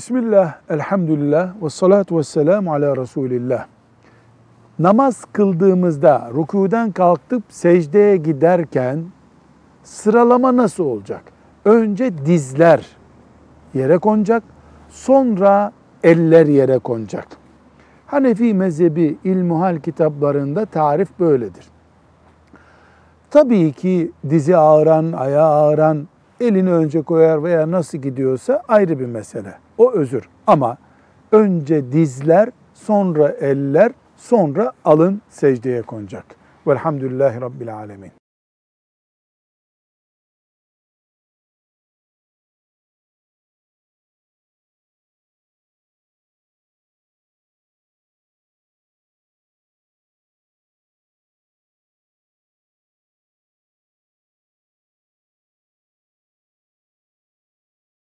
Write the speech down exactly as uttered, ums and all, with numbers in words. Bismillah, elhamdülillah, ve salatu ve selamu ala Resulillah. Namaz kıldığımızda, rükûden kalkıp secdeye giderken sıralama nasıl olacak? Önce dizler yere konacak, sonra eller yere konacak. Hanefi mezhebi ilmuhal kitaplarında tarif böyledir. Tabii ki dizi ağıran, ayağı ağıran, elini önce koyar veya nasıl gidiyorsa ayrı bir mesele. O özür. Ama önce dizler, sonra eller, sonra alın secdeye konacak. Velhamdülillahi Rabbil alemin.